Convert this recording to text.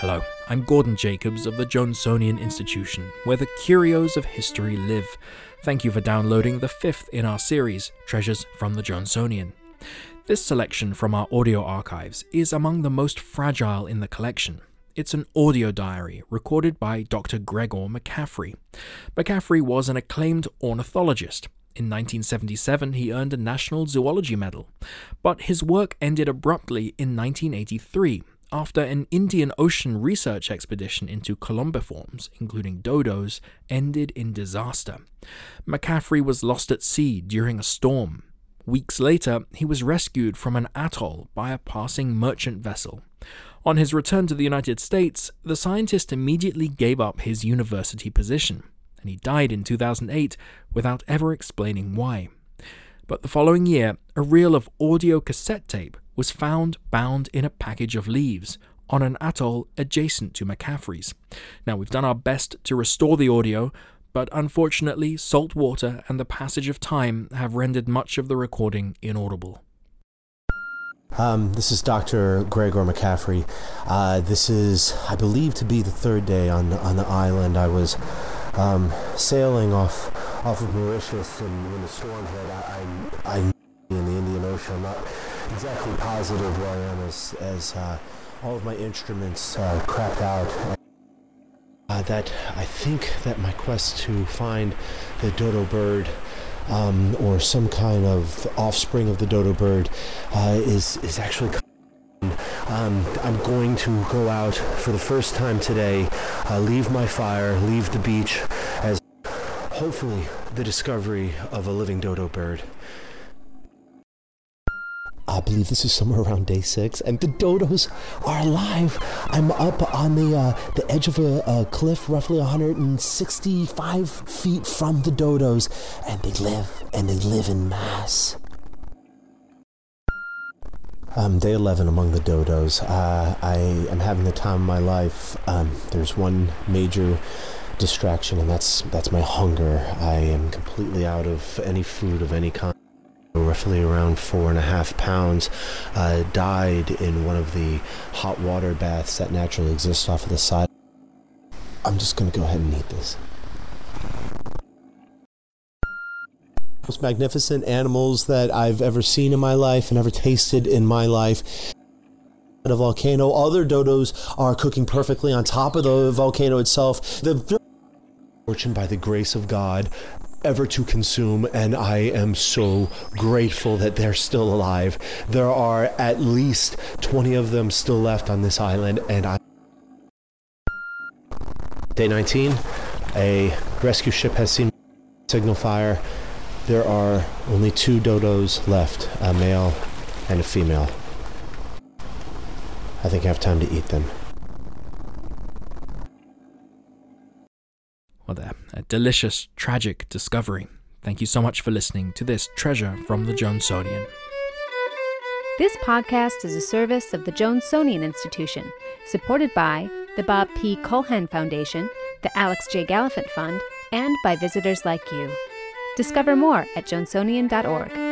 Hello, I'm Gordon Jacobs of the Johnsonian Institution, where the curios of history live. Thank you for downloading the fifth in our series, Treasures from the Johnsonian. This selection from our audio archives is among the most fragile in the collection. It's an audio diary recorded by Dr. Gregor McCaffrey. McCaffrey was an acclaimed ornithologist. In 1977, he earned a National Zoology Medal, but his work ended abruptly in 1983 after an Indian Ocean research expedition into columbiforms, including dodos, ended in disaster. McCaffrey was lost at sea during a storm. Weeks later, he was rescued from an atoll by a passing merchant vessel. On his return to the United States, the scientist immediately gave up his university position, and he died in 2008 without ever explaining why. But the following year, a reel of audio cassette tape was found bound in a package of leaves on an atoll adjacent to McCaffrey's. Now, we've done our best to restore the audio, but unfortunately, salt water and the passage of time have rendered much of the recording inaudible. This is Dr. Gregor McCaffrey. This is, I believe, to be the third day on the island. I was sailing off of Mauritius, and when the storm hit, I in the Indian Ocean. I'm not exactly positive where I am, as all of my instruments crapped out. That I think that my quest to find the dodo bird, or some kind of offspring of the dodo bird, is actually coming. I'm going to go out for the first time today, leave my fire, leave the beach, as hopefully the discovery of a living dodo bird. I believe this is somewhere around day 6, and the dodos are alive. I'm up on the edge of a cliff, roughly 165 feet from the dodos, and they live in mass. Day 11 among the dodos. I am having the time of my life. There's one major distraction, and that's my hunger. I am completely out of any food of any kind. Roughly around 4.5 pounds, died in one of the hot water baths that naturally exist off of the side. I'm just going to go ahead and eat this. Most magnificent animals that I've ever seen in my life and ever tasted in my life. The volcano, other dodos are cooking perfectly on top of the volcano itself. The fortune, by the grace of God, ever to consume, and I am so grateful that they're still alive. There are at least 20 of them still left on this island, and I... Day 19, a rescue ship has seen signal fire. There are only 2 dodos left, a male and a female. I think I have time to eat them. Well, there, a delicious, tragic discovery. Thank you so much for listening to this Treasure from the Johnsonian. This podcast is a service of the Johnsonian Institution, supported by the Bob P. Colhan Foundation, the Alex J. Gallifant Fund, and by visitors like you. Discover more at johnsonian.org.